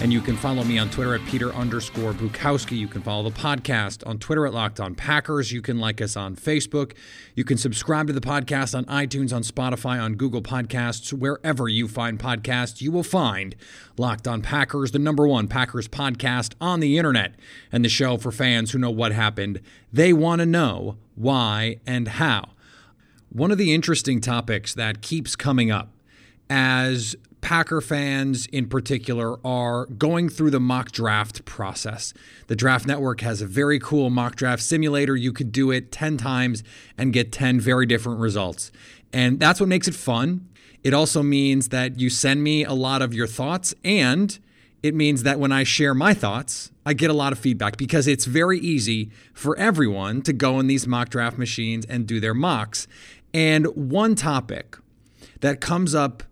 and you can follow me on Twitter at Peter_Bukowski. You can follow the podcast on Twitter at Locked On Packers. You can like us on Facebook. You can subscribe to the podcast on iTunes, on Spotify, on Google Podcasts. Wherever you find podcasts, you will find Locked On Packers, the number one Packers podcast on the internet, and the show for fans who know what happened. They want to know why and how. One of the interesting topics that keeps coming up as Packer fans in particular are going through the mock draft process. The Draft Network has a very cool mock draft simulator. You could do it 10 times and get 10 very different results. And that's what makes it fun. It also means that you send me a lot of your thoughts, and it means that when I share my thoughts, I get a lot of feedback because it's very easy for everyone to go in these mock draft machines and do their mocks. And one topic that comes up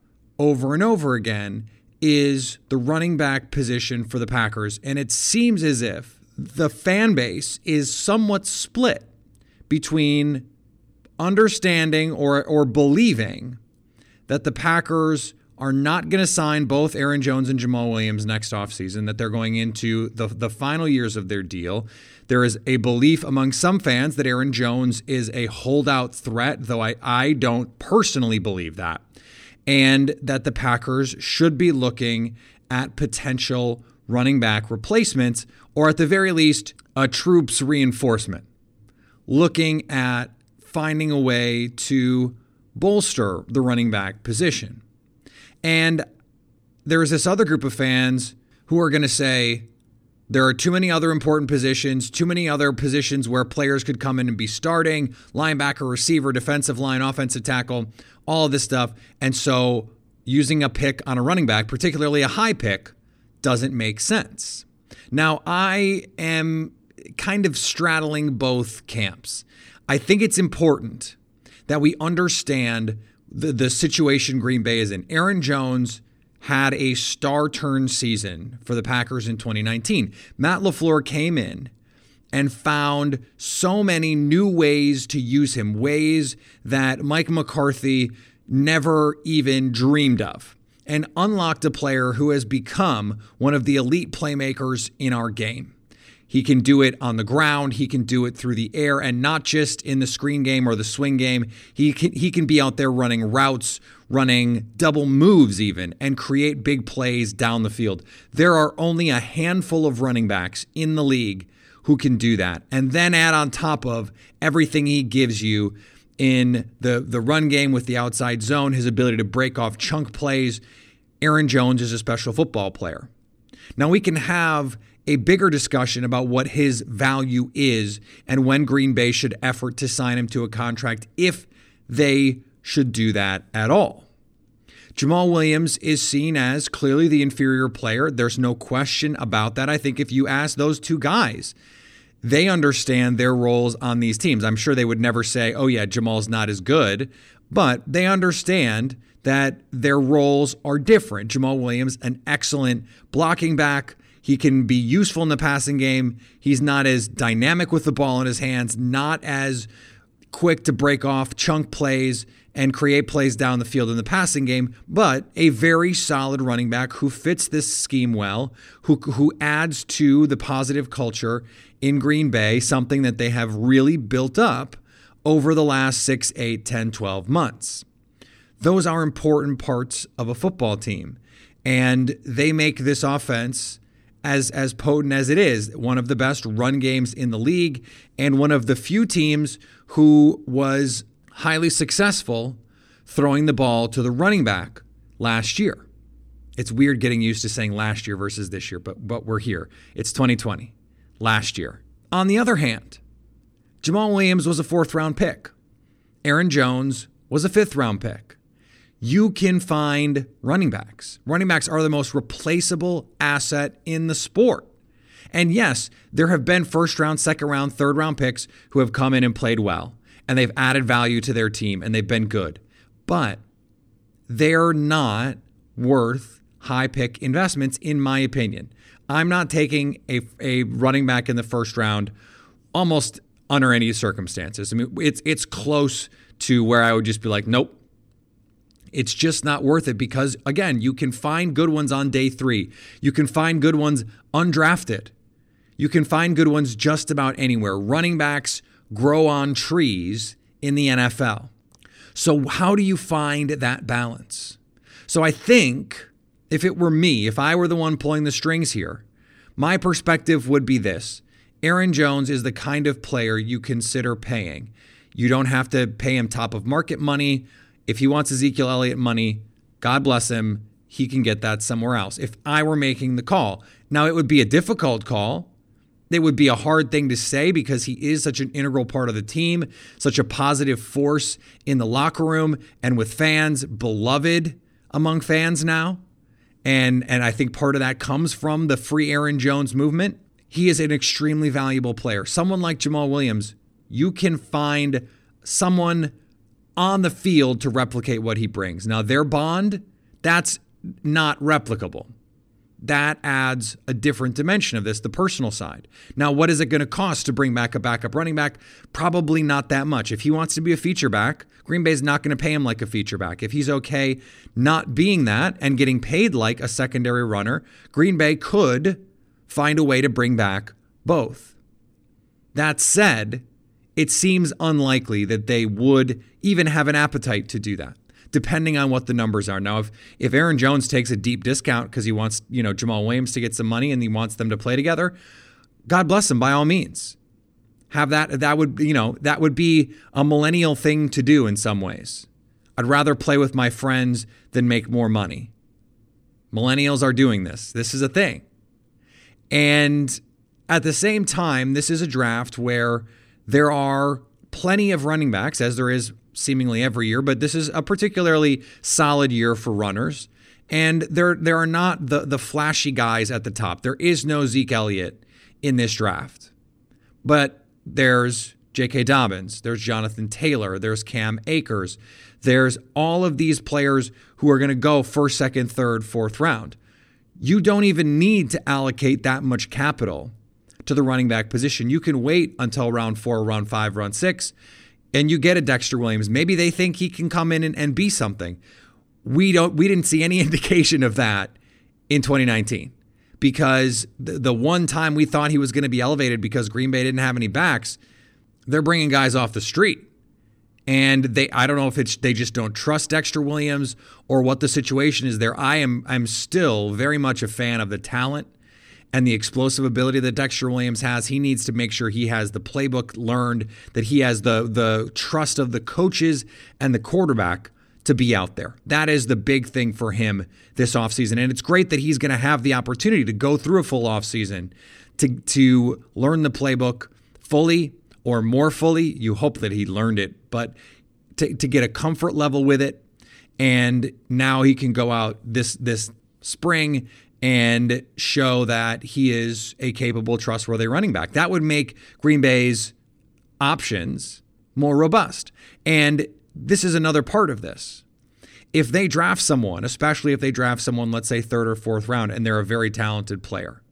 over and over again is the running back position for the Packers. And it seems as if the fan base is somewhat split between understanding or believing that the Packers are not going to sign both Aaron Jones and Jamaal Williams next offseason, that they're going into the final years of their deal. There is a belief among some fans that Aaron Jones is a holdout threat, though I don't personally believe that, and that the Packers should be looking at potential running back replacements, or at the very least, a troops reinforcement, looking at finding a way to bolster the running back position. And there is this other group of fans who are going to say there are too many other important positions, too many other positions where players could come in and be starting, linebacker, receiver, defensive line, offensive tackle, all of this stuff. And so using a pick on a running back, particularly a high pick, doesn't make sense. Now, I am kind of straddling both camps. I think it's important that we understand the situation Green Bay is in. Aaron Jones had a star-turn season for the Packers in 2019. Matt LaFleur came in and found so many new ways to use him, ways that Mike McCarthy never even dreamed of, and unlocked a player who has become one of the elite playmakers in our game. He can do it on the ground. He can do it through the air, and not just in the screen game or the swing game. He can be out there running routes, running double moves even, and create big plays down the field. There are only a handful of running backs in the league who can do that. And then add on top of everything he gives you in the run game with the outside zone, his ability to break off chunk plays. Aaron Jones is a special football player. Now we can have a bigger discussion about what his value is and when Green Bay should effort to sign him to a contract, if they should do that at all. Jamaal Williams is seen as clearly the inferior player. There's no question about that. I think if you ask those two guys, they understand their roles on these teams. I'm sure they would never say, oh yeah, Jamal's not as good, but they understand that their roles are different. Jamaal Williams, an excellent blocking back. He can be useful in the passing game. He's not as dynamic with the ball in his hands, not as quick to break off chunk plays and create plays down the field in the passing game, but a very solid running back who fits this scheme well, who adds to the positive culture in Green Bay, something that they have really built up over the last 6, 8, 10, 12 months. Those are important parts of a football team, and they make this offense as potent as it is, one of the best run games in the league, and one of the few teams who was highly successful throwing the ball to the running back last year. It's weird getting used to saying last year versus this year, but we're here. It's 2020. Last year, On the other hand, Jamaal Williams was a 4th-round pick. Aaron Jones was a 5th-round pick. You can find running backs. Running backs are the most replaceable asset in the sport. And yes, there have been 1st-round, 2nd-round, 3rd-round picks who have come in and played well, and they've added value to their team, and they've been good. But they're not worth high-pick investments, in my opinion. I'm not taking a running back in the 1st round almost under any circumstances. I mean, it's close to where I would just be like, nope. It's just not worth it because, again, you can find good ones on day 3. You can find good ones undrafted. You can find good ones just about anywhere. Running backs grow on trees in the NFL. So how do you find that balance? So I think if it were me, if I were the one pulling the strings here, my perspective would be this. Aaron Jones is the kind of player you consider paying. You don't have to pay him top of market money. If he wants Ezekiel Elliott money, God bless him, he can get that somewhere else. If I were making the call. Now, it would be a difficult call. It would be a hard thing to say because he is such an integral part of the team, such a positive force in the locker room and with fans, beloved among fans now. And I think part of that comes from the Free Aaron Jones movement. He is an extremely valuable player. Someone like Jamaal Williams, you can find someone on the field to replicate what he brings. Now, their bond, that's not replicable. That adds a different dimension of this, the personal side. Now, what is it going to cost to bring back a backup running back? Probably not that much. If he wants to be a feature back, Green Bay's not going to pay him like a feature back. If he's okay not being that and getting paid like a secondary runner, Green Bay could find a way to bring back both. That said, it seems unlikely that they would even have an appetite to do that, depending on what the numbers are. Now, if Aaron Jones takes a deep discount because he wants, Jamaal Williams to get some money and he wants them to play together, God bless him by all means. Have that. That would be a millennial thing to do in some ways. I'd rather play with my friends than make more money. Millennials are doing this. This is a thing. And at the same time, this is a draft where there are plenty of running backs, as there is seemingly every year, but this is a particularly solid year for runners. And there are not the flashy guys at the top. There is no Zeke Elliott in this draft. But there's J.K. Dobbins. There's Jonathan Taylor. There's Cam Akers. There's all of these players who are going to go 1st, 2nd, 3rd, 4th round. You don't even need to allocate that much capital to the running back position. You can wait until round 4, round 5, round 6, and you get a Dexter Williams. Maybe they think he can come in and be something. We didn't see any indication of that in 2019 because the one time we thought he was going to be elevated because Green Bay didn't have any backs, they're bringing guys off the street. And I don't know if it's they just don't trust Dexter Williams or what the situation is there. I'm still very much a fan of the talent and the explosive ability that Dexter Williams has. He needs to make sure he has the playbook learned, that he has the trust of the coaches and the quarterback to be out there. That is the big thing for him this offseason. And it's great that he's going to have the opportunity to go through a full offseason to learn the playbook fully or more fully. You hope that he learned it, but to get a comfort level with it. And now he can go out this spring and show that he is a capable, trustworthy running back. That would make Green Bay's options more robust. And this is another part of this. If they draft someone, especially if they draft someone, let's say 3rd or 4th round, and they're a very talented player,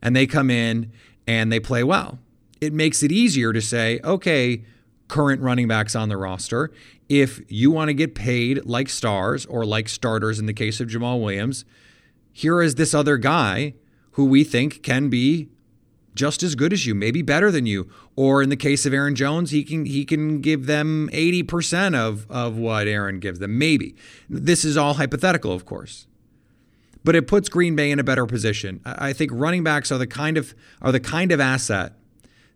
and they come in and they play well, it makes it easier to say, okay, current running backs on the roster, if you want to get paid like stars or like starters in the case of Jamaal Williams, here is this other guy who we think can be just as good as you, maybe better than you. Or in the case of Aaron Jones, he can give them 80% of what Aaron gives them, maybe. This is all hypothetical, of course. But it puts Green Bay in a better position. I think running backs are the kind of asset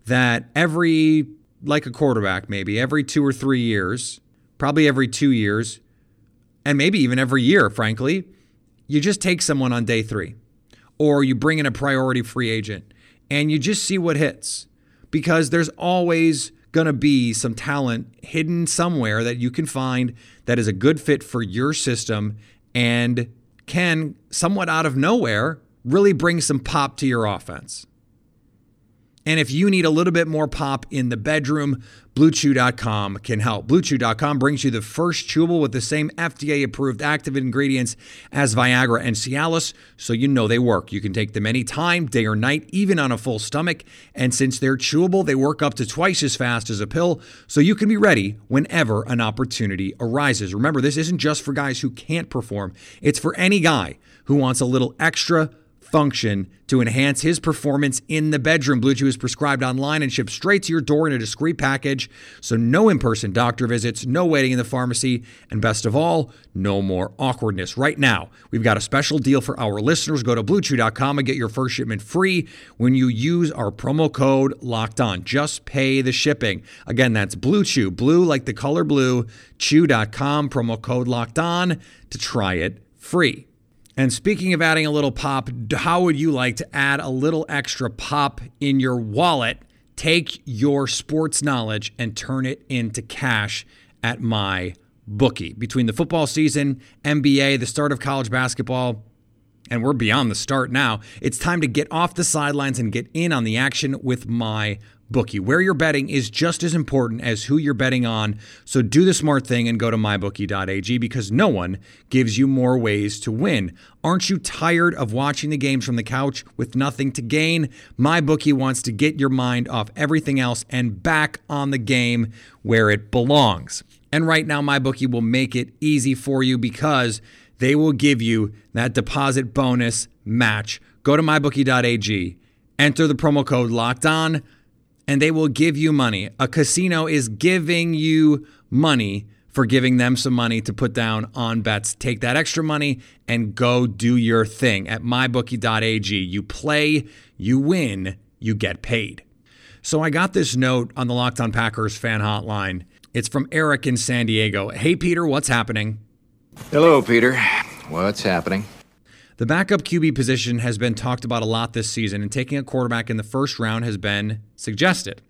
that every, like a quarterback maybe, every 2 or 3 years, probably every 2 years, and maybe even every year, frankly, you just take someone on day 3, or you bring in a priority free agent, and you just see what hits. because there's always going to be some talent hidden somewhere that you can find that is a good fit for your system and can, somewhat out of nowhere, really bring some pop to your offense. And if you need a little bit more pop in the bedroom, BlueChew.com can help. BlueChew.com brings you the first chewable with the same FDA-approved active ingredients as Viagra and Cialis, so you know they work. You can take them anytime, day or night, even on a full stomach. And since they're chewable, they work up to twice as fast as a pill, so you can be ready whenever an opportunity arises. Remember, this isn't just for guys who can't perform. It's for any guy who wants a little extra function to enhance his performance in the bedroom. Blue Chew is prescribed online and shipped straight to your door in a discreet package, so no in-person doctor visits, no waiting in the pharmacy, and best of all, no more awkwardness. Right now, we've got a special deal for our listeners. Go to BlueChew.com and get your first shipment free when you use our promo code LOCKEDON. Just pay the shipping. Again, that's Blue Chew, blue like the color blue, chew.com, promo code LOCKEDON to try it free. And speaking of adding a little pop, how would you like to add a little extra pop in your wallet? Take your sports knowledge and turn it into cash at MyBookie. Between the football season, NBA, the start of college basketball, and we're beyond the start now, it's time to get off the sidelines and get in on the action with MyBookie. Where you're betting is just as important as who you're betting on, so do the smart thing and go to mybookie.ag because no one gives you more ways to win. Aren't you tired of watching the games from the couch with nothing to gain? MyBookie wants to get your mind off everything else and back on the game where it belongs. And right now, MyBookie will make it easy for you because they will give you that deposit bonus match. Go to mybookie.ag, enter the promo code LOCKEDON, and they will give you money. A casino is giving you money for giving them some money to put down on bets. Take that extra money and go do your thing at mybookie.ag. You play, you win, you get paid. So I got this note on the Locked On Packers fan hotline. It's from Eric in San Diego. Hey, Peter, what's happening? Hello, Peter. What's happening? The backup QB position has been talked about a lot this season, and taking a quarterback in the first round has been suggested.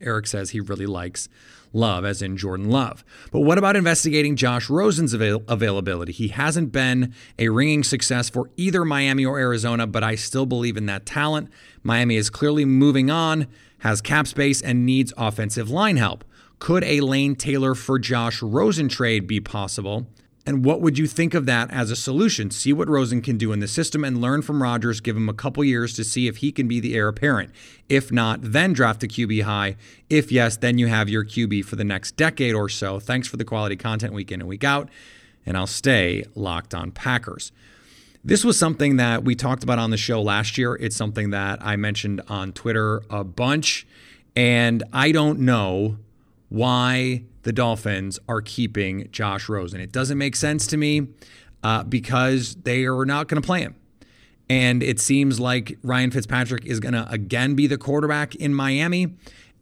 Eric says he really likes Love, as in Jordan Love. But what about investigating Josh Rosen's availability? He hasn't been a ringing success for either Miami or Arizona, but I still believe in that talent. Miami is clearly moving on, has cap space, and needs offensive line help. Could a Lane Taylor for Josh Rosen trade be possible? And what would you think of that as a solution? See what Rosen can do in the system and learn from Rodgers. Give him a couple years to see if he can be the heir apparent. If not, then draft a QB high. If yes, then you have your QB for the next decade or so. Thanks for the quality content week in and week out. And I'll stay locked on Packers. This was something that we talked about on the show last year. It's something that I mentioned on Twitter a bunch. And I don't know why the Dolphins are keeping Josh Rosen. It doesn't make sense to me because they are not going to play him. And it seems like Ryan Fitzpatrick is going to again be the quarterback in Miami.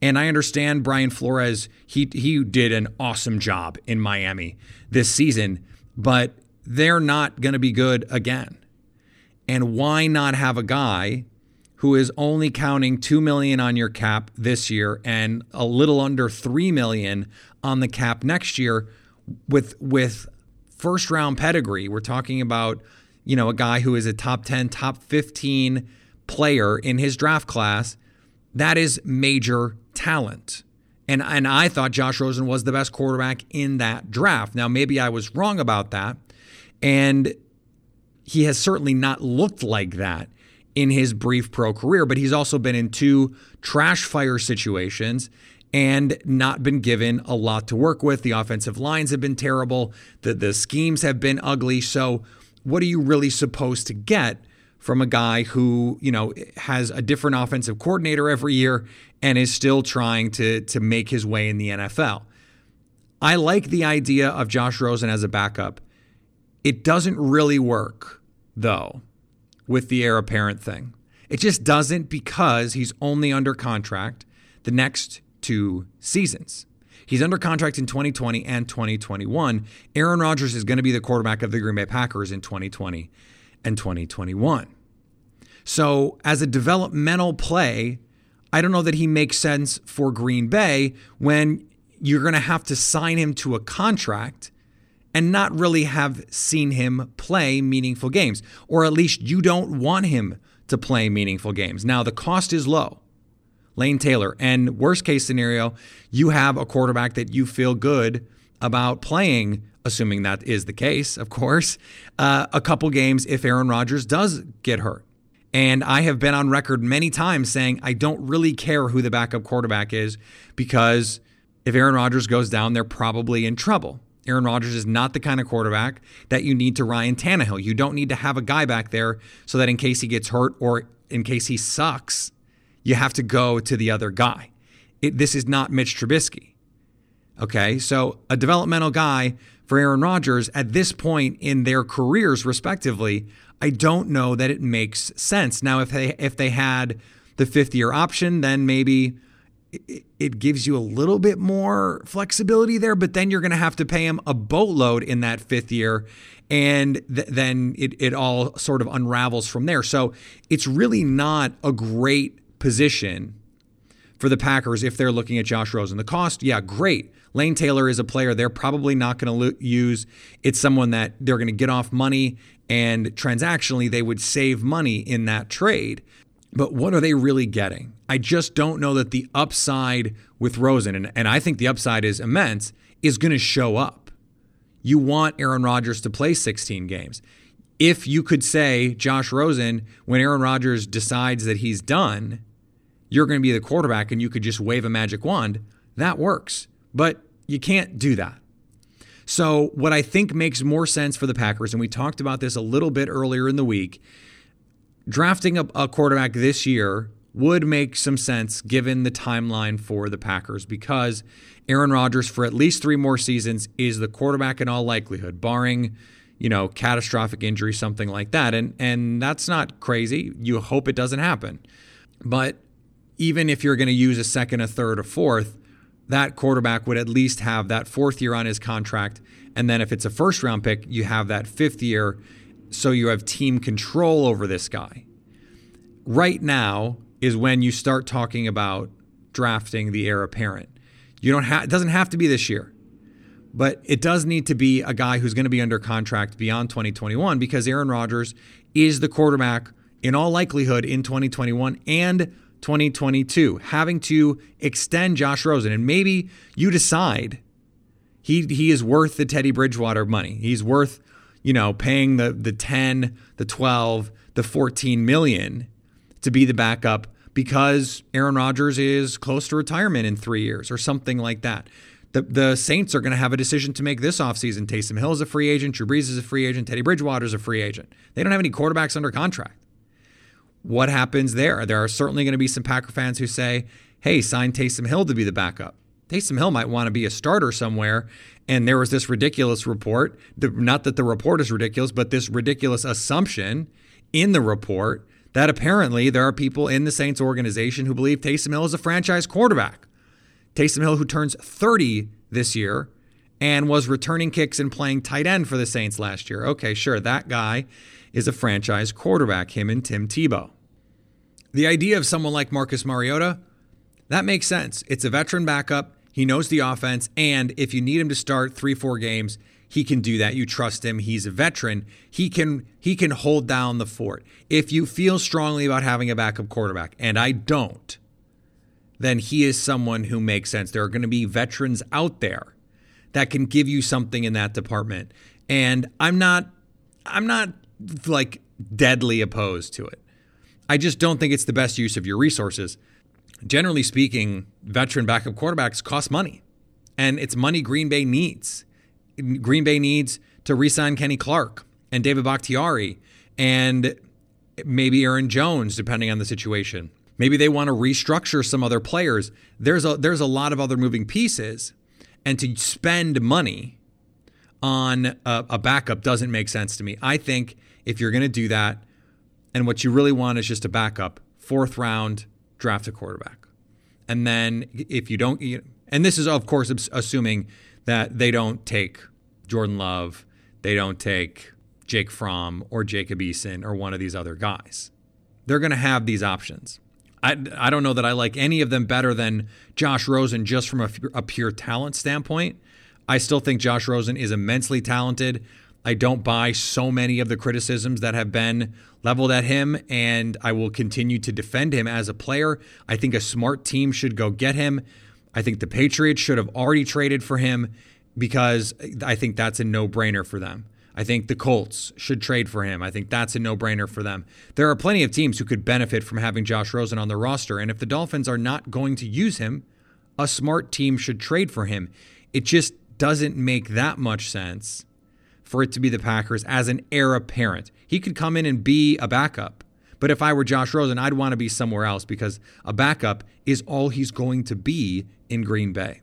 And I understand Brian Flores, he did an awesome job in Miami this season, but they're not going to be good again. And why not have a guy who is only counting $2 million on your cap this year and a little under $3 million on the cap next year with first-round pedigree? We're talking about, you know, a guy who is a top 10, top 15 player in his draft class. That is major talent. And I thought Josh Rosen was the best quarterback in that draft. Now, maybe I was wrong about that, and he has certainly not looked like that in his brief pro career, but he's also been in two trash fire situations and not been given a lot to work with. The offensive lines have been terrible. The schemes have been ugly. So what are you really supposed to get from a guy who, you know, has a different offensive coordinator every year and is still trying to make his way in the NFL? I like the idea of Josh Rosen as a backup. It doesn't really work, though, with the heir apparent thing. It just doesn't, because he's only under contract the next two seasons. He's under contract in 2020 and 2021. Aaron Rodgers is going to be the quarterback of the Green Bay Packers in 2020 and 2021. So as a developmental play, I don't know that he makes sense for Green Bay when you're going to have to sign him to a contract and not really have seen him play meaningful games, or at least you don't want him to play meaningful games. Now, the cost is low, Lane Taylor, and worst case scenario, you have a quarterback that you feel good about playing, assuming that is the case, of course, a couple games if Aaron Rodgers does get hurt. And I have been on record many times saying I don't really care who the backup quarterback is, because if Aaron Rodgers goes down, they're probably in trouble. Aaron Rodgers is not the kind of quarterback that you need to Ryan Tannehill. You don't need to have a guy back there so that in case he gets hurt or in case he sucks, you have to go to the other guy. This is not Mitch Trubisky. Okay, so a developmental guy for Aaron Rodgers at this point in their careers, respectively, I don't know that it makes sense. Now, if they had the fifth-year option, then maybe it gives you a little bit more flexibility there, but then you're going to have to pay him a boatload in that fifth year, and then it all sort of unravels from there. So it's really not a great position for the Packers if they're looking at Josh Rosen. The cost, yeah, great. Lane Taylor is a player they're probably not going to use. It's someone that they're going to get off money, and transactionally they would save money in that trade. But what are they really getting? I just don't know that the upside with Rosen, and I think the upside is immense, is going to show up. You want Aaron Rodgers to play 16 games. If you could say, Josh Rosen, when Aaron Rodgers decides that he's done, you're going to be the quarterback and you could just wave a magic wand, that works. But you can't do that. So what I think makes more sense for the Packers, and we talked about this a little bit earlier in the week, drafting a quarterback this year would make some sense given the timeline for the Packers, because Aaron Rodgers for at least 3 more seasons is the quarterback in all likelihood, barring, catastrophic injury, something like that. And that's not crazy. You hope it doesn't happen. But even if you're going to use a second, a third, a fourth, that quarterback would at least have that 4th year on his contract. And then if it's a first-round pick, you have that 5th year, so you have team control over this guy. Right now is when you start talking about drafting the heir apparent. It doesn't have to be this year, but it does need to be a guy who's going to be under contract beyond 2021, because Aaron Rodgers is the quarterback in all likelihood in 2021 and 2022, having to extend Josh Rosen. And maybe you decide he is worth the Teddy Bridgewater money. He's worth paying the 10, the 12, the 14 million to be the backup, because Aaron Rodgers is close to retirement in 3 years or something like that. The Saints are going to have a decision to make this offseason. Taysom Hill is a free agent. Drew Brees is a free agent. Teddy Bridgewater is a free agent. They don't have any quarterbacks under contract. What happens there? There are certainly going to be some Packer fans who say, hey, sign Taysom Hill to be the backup. Taysom Hill might want to be a starter somewhere, and there was this ridiculous report, not that the report is ridiculous, but this ridiculous assumption in the report that apparently there are people in the Saints organization who believe Taysom Hill is a franchise quarterback. Taysom Hill, who turns 30 this year and was returning kicks and playing tight end for the Saints last year. Okay, sure, that guy is a franchise quarterback, him and Tim Tebow. The idea of someone like Marcus Mariota, that makes sense. It's a veteran backup. He knows the offense, and if you need him to start 3-4 games, he can do that. You trust him. He's a veteran. He can hold down the fort. If you feel strongly about having a backup quarterback, and I don't, then he is someone who makes sense. There are going to be veterans out there that can give you something in that department, and I'm not like deadly opposed to it. I just don't think it's the best use of your resources. Generally speaking, veteran backup quarterbacks cost money, and it's money Green Bay needs. Green Bay needs to re-sign Kenny Clark and David Bakhtiari and maybe Aaron Jones, depending on the situation. Maybe they want to restructure some other players. There's a lot of other moving pieces, and to spend money on a backup doesn't make sense to me. I think if you're going to do that, and what you really want is just a backup, 4th round, draft a quarterback. And then if you don't, and this is of course assuming that they don't take Jordan Love, they don't take Jake Fromm or Jacob Eason or one of these other guys. They're going to have these options. I don't know that I like any of them better than Josh Rosen just from a pure talent standpoint. I still think Josh Rosen is immensely talented. I don't buy so many of the criticisms that have been leveled at him, and I will continue to defend him as a player. I think a smart team should go get him. I think the Patriots should have already traded for him because I think that's a no-brainer for them. I think the Colts should trade for him. I think that's a no-brainer for them. There are plenty of teams who could benefit from having Josh Rosen on their roster, and if the Dolphins are not going to use him, a smart team should trade for him. It just doesn't make that much sense for it to be the Packers as an heir apparent. He could come in and be a backup, but if I were Josh Rosen, I'd want to be somewhere else because a backup is all he's going to be in Green Bay.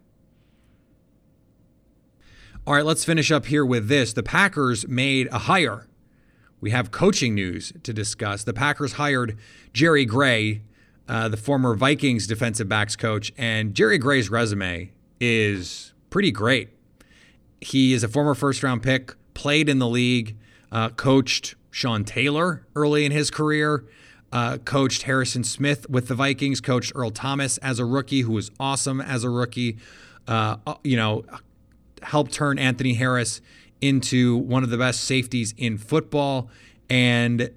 All right, let's finish up here with this. The Packers made a hire. We have coaching news to discuss. The Packers hired Jerry Gray, the former Vikings defensive backs coach, and Jerry Gray's resume is pretty great. He is a former first-round pick, played in the league, coached Sean Taylor early in his career, coached Harrison Smith with the Vikings, coached Earl Thomas as a rookie, who was awesome as a rookie, helped turn Anthony Harris into one of the best safeties in football, and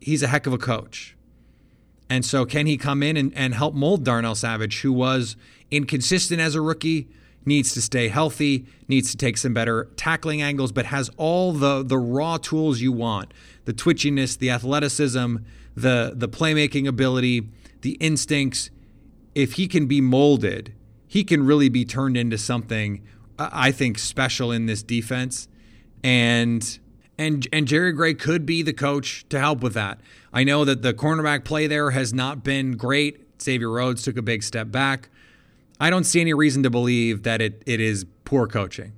he's a heck of a coach. And so can he come in and help mold Darnell Savage, who was inconsistent as a rookie, needs to stay healthy, needs to take some better tackling angles, but has all the raw tools you want, the twitchiness, the athleticism, the playmaking ability, the instincts. If he can be molded, he can really be turned into something, I think, special in this defense. And Jerry Gray could be the coach to help with that. I know that the cornerback play there has not been great. Xavier Rhodes took a big step back. I don't see any reason to believe that it is poor coaching.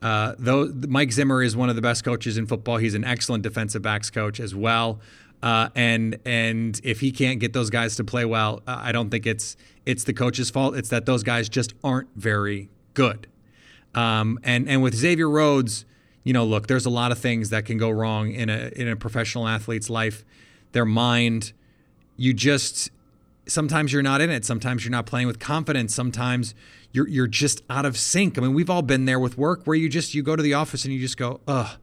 Though Mike Zimmer is one of the best coaches in football. He's an excellent defensive backs coach as well. And if he can't get those guys to play well, I don't think it's the coach's fault. It's that those guys just aren't very good. And with Xavier Rhodes, look, there's a lot of things that can go wrong in a professional athlete's life, their mind. Sometimes you're not in it. Sometimes you're not playing with confidence. Sometimes you're just out of sync. I mean, we've all been there with work where you go to the office and you just go, ugh.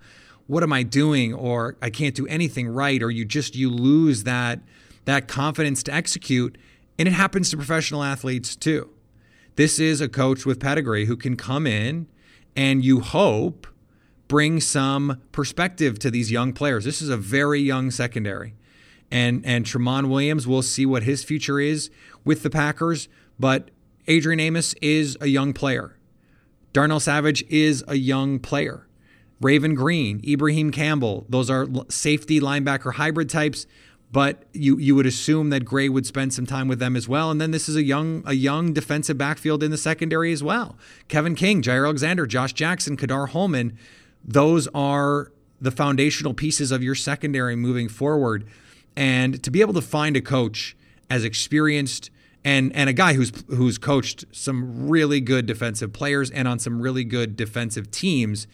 What am I doing? Or I can't do anything right. Or you lose that confidence to execute. And it happens to professional athletes too. This is a coach with pedigree who can come in and you hope bring some perspective to these young players. This is a very young secondary. And Jamaal Williams, we'll see what his future is with the Packers. But Adrian Amos is a young player. Darnell Savage is a young player. Raven Green, Ibrahim Campbell, those are safety linebacker hybrid types, but you would assume that Gray would spend some time with them as well. And then this is a young defensive backfield in the secondary as well. Kevin King, Jair Alexander, Josh Jackson, Kadar Holman, those are the foundational pieces of your secondary moving forward. And to be able to find a coach as experienced and a guy who's coached some really good defensive players and on some really good defensive teams,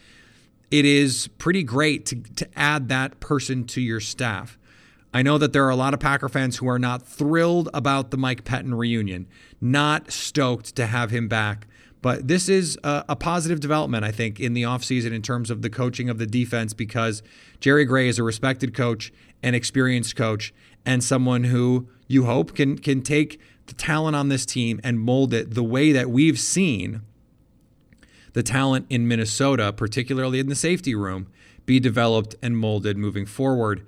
it is pretty great to add that person to your staff. I know that there are a lot of Packer fans who are not thrilled about the Mike Pettin reunion, not stoked to have him back. But this is a positive development, I think, in the offseason in terms of the coaching of the defense, because Jerry Gray is a respected coach, an experienced coach, and someone who you hope can take the talent on this team and mold it the way that we've seen the talent in Minnesota, particularly in the safety room, be developed and molded moving forward.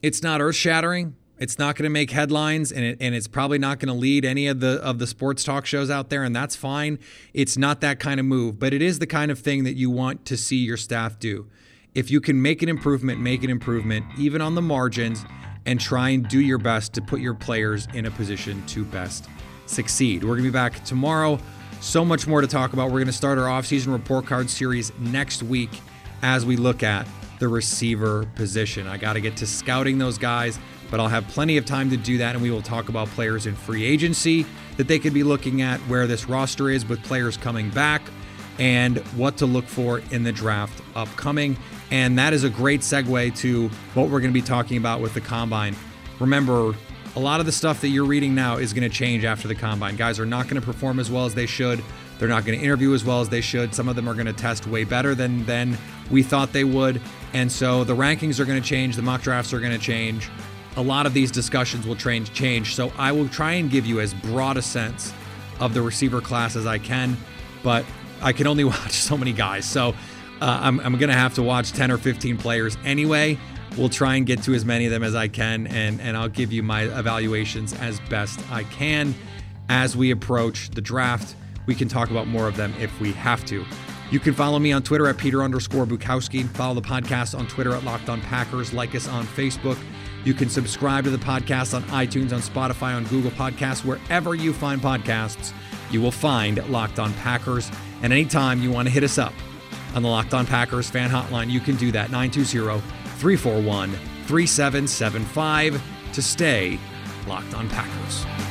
It's not earth-shattering. It's not going to make headlines, and it's probably not going to lead any of the sports talk shows out there, and that's fine. It's not that kind of move, but it is the kind of thing that you want to see your staff do. If you can make an improvement, even on the margins, and try and do your best to put your players in a position to best succeed. We're going to be back tomorrow. So much more to talk about. We're going to start our offseason report card series next week as we look at the receiver position. I got to get to scouting those guys, but I'll have plenty of time to do that, and we will talk about players in free agency that they could be looking at, where this roster is with players coming back, and what to look for in the draft upcoming. And that is a great segue to what we're going to be talking about with the Combine. Remember, a lot of the stuff that you're reading now is going to change after the combine. Guys are not going to perform as well as they should. They're not going to interview as well as they should. Some of them are going to test way better than we thought they would. And so the rankings are going to change. The mock drafts are going to change. A lot of these discussions will change. So I will try and give you as broad a sense of the receiver class as I can, but I can only watch so many guys. So I'm going to have to watch 10 or 15 players anyway. We'll try and get to as many of them as I can, and I'll give you my evaluations as best I can. As we approach the draft, we can talk about more of them if we have to. You can follow me on Twitter at Peter_Bukowski. Follow the podcast on Twitter at Locked On Packers. Like us on Facebook. You can subscribe to the podcast on iTunes, on Spotify, on Google Podcasts. Wherever you find podcasts, you will find Locked On Packers. And anytime you want to hit us up on the Locked On Packers fan hotline, you can do that, 920-341-3775, to stay Locked On Packers.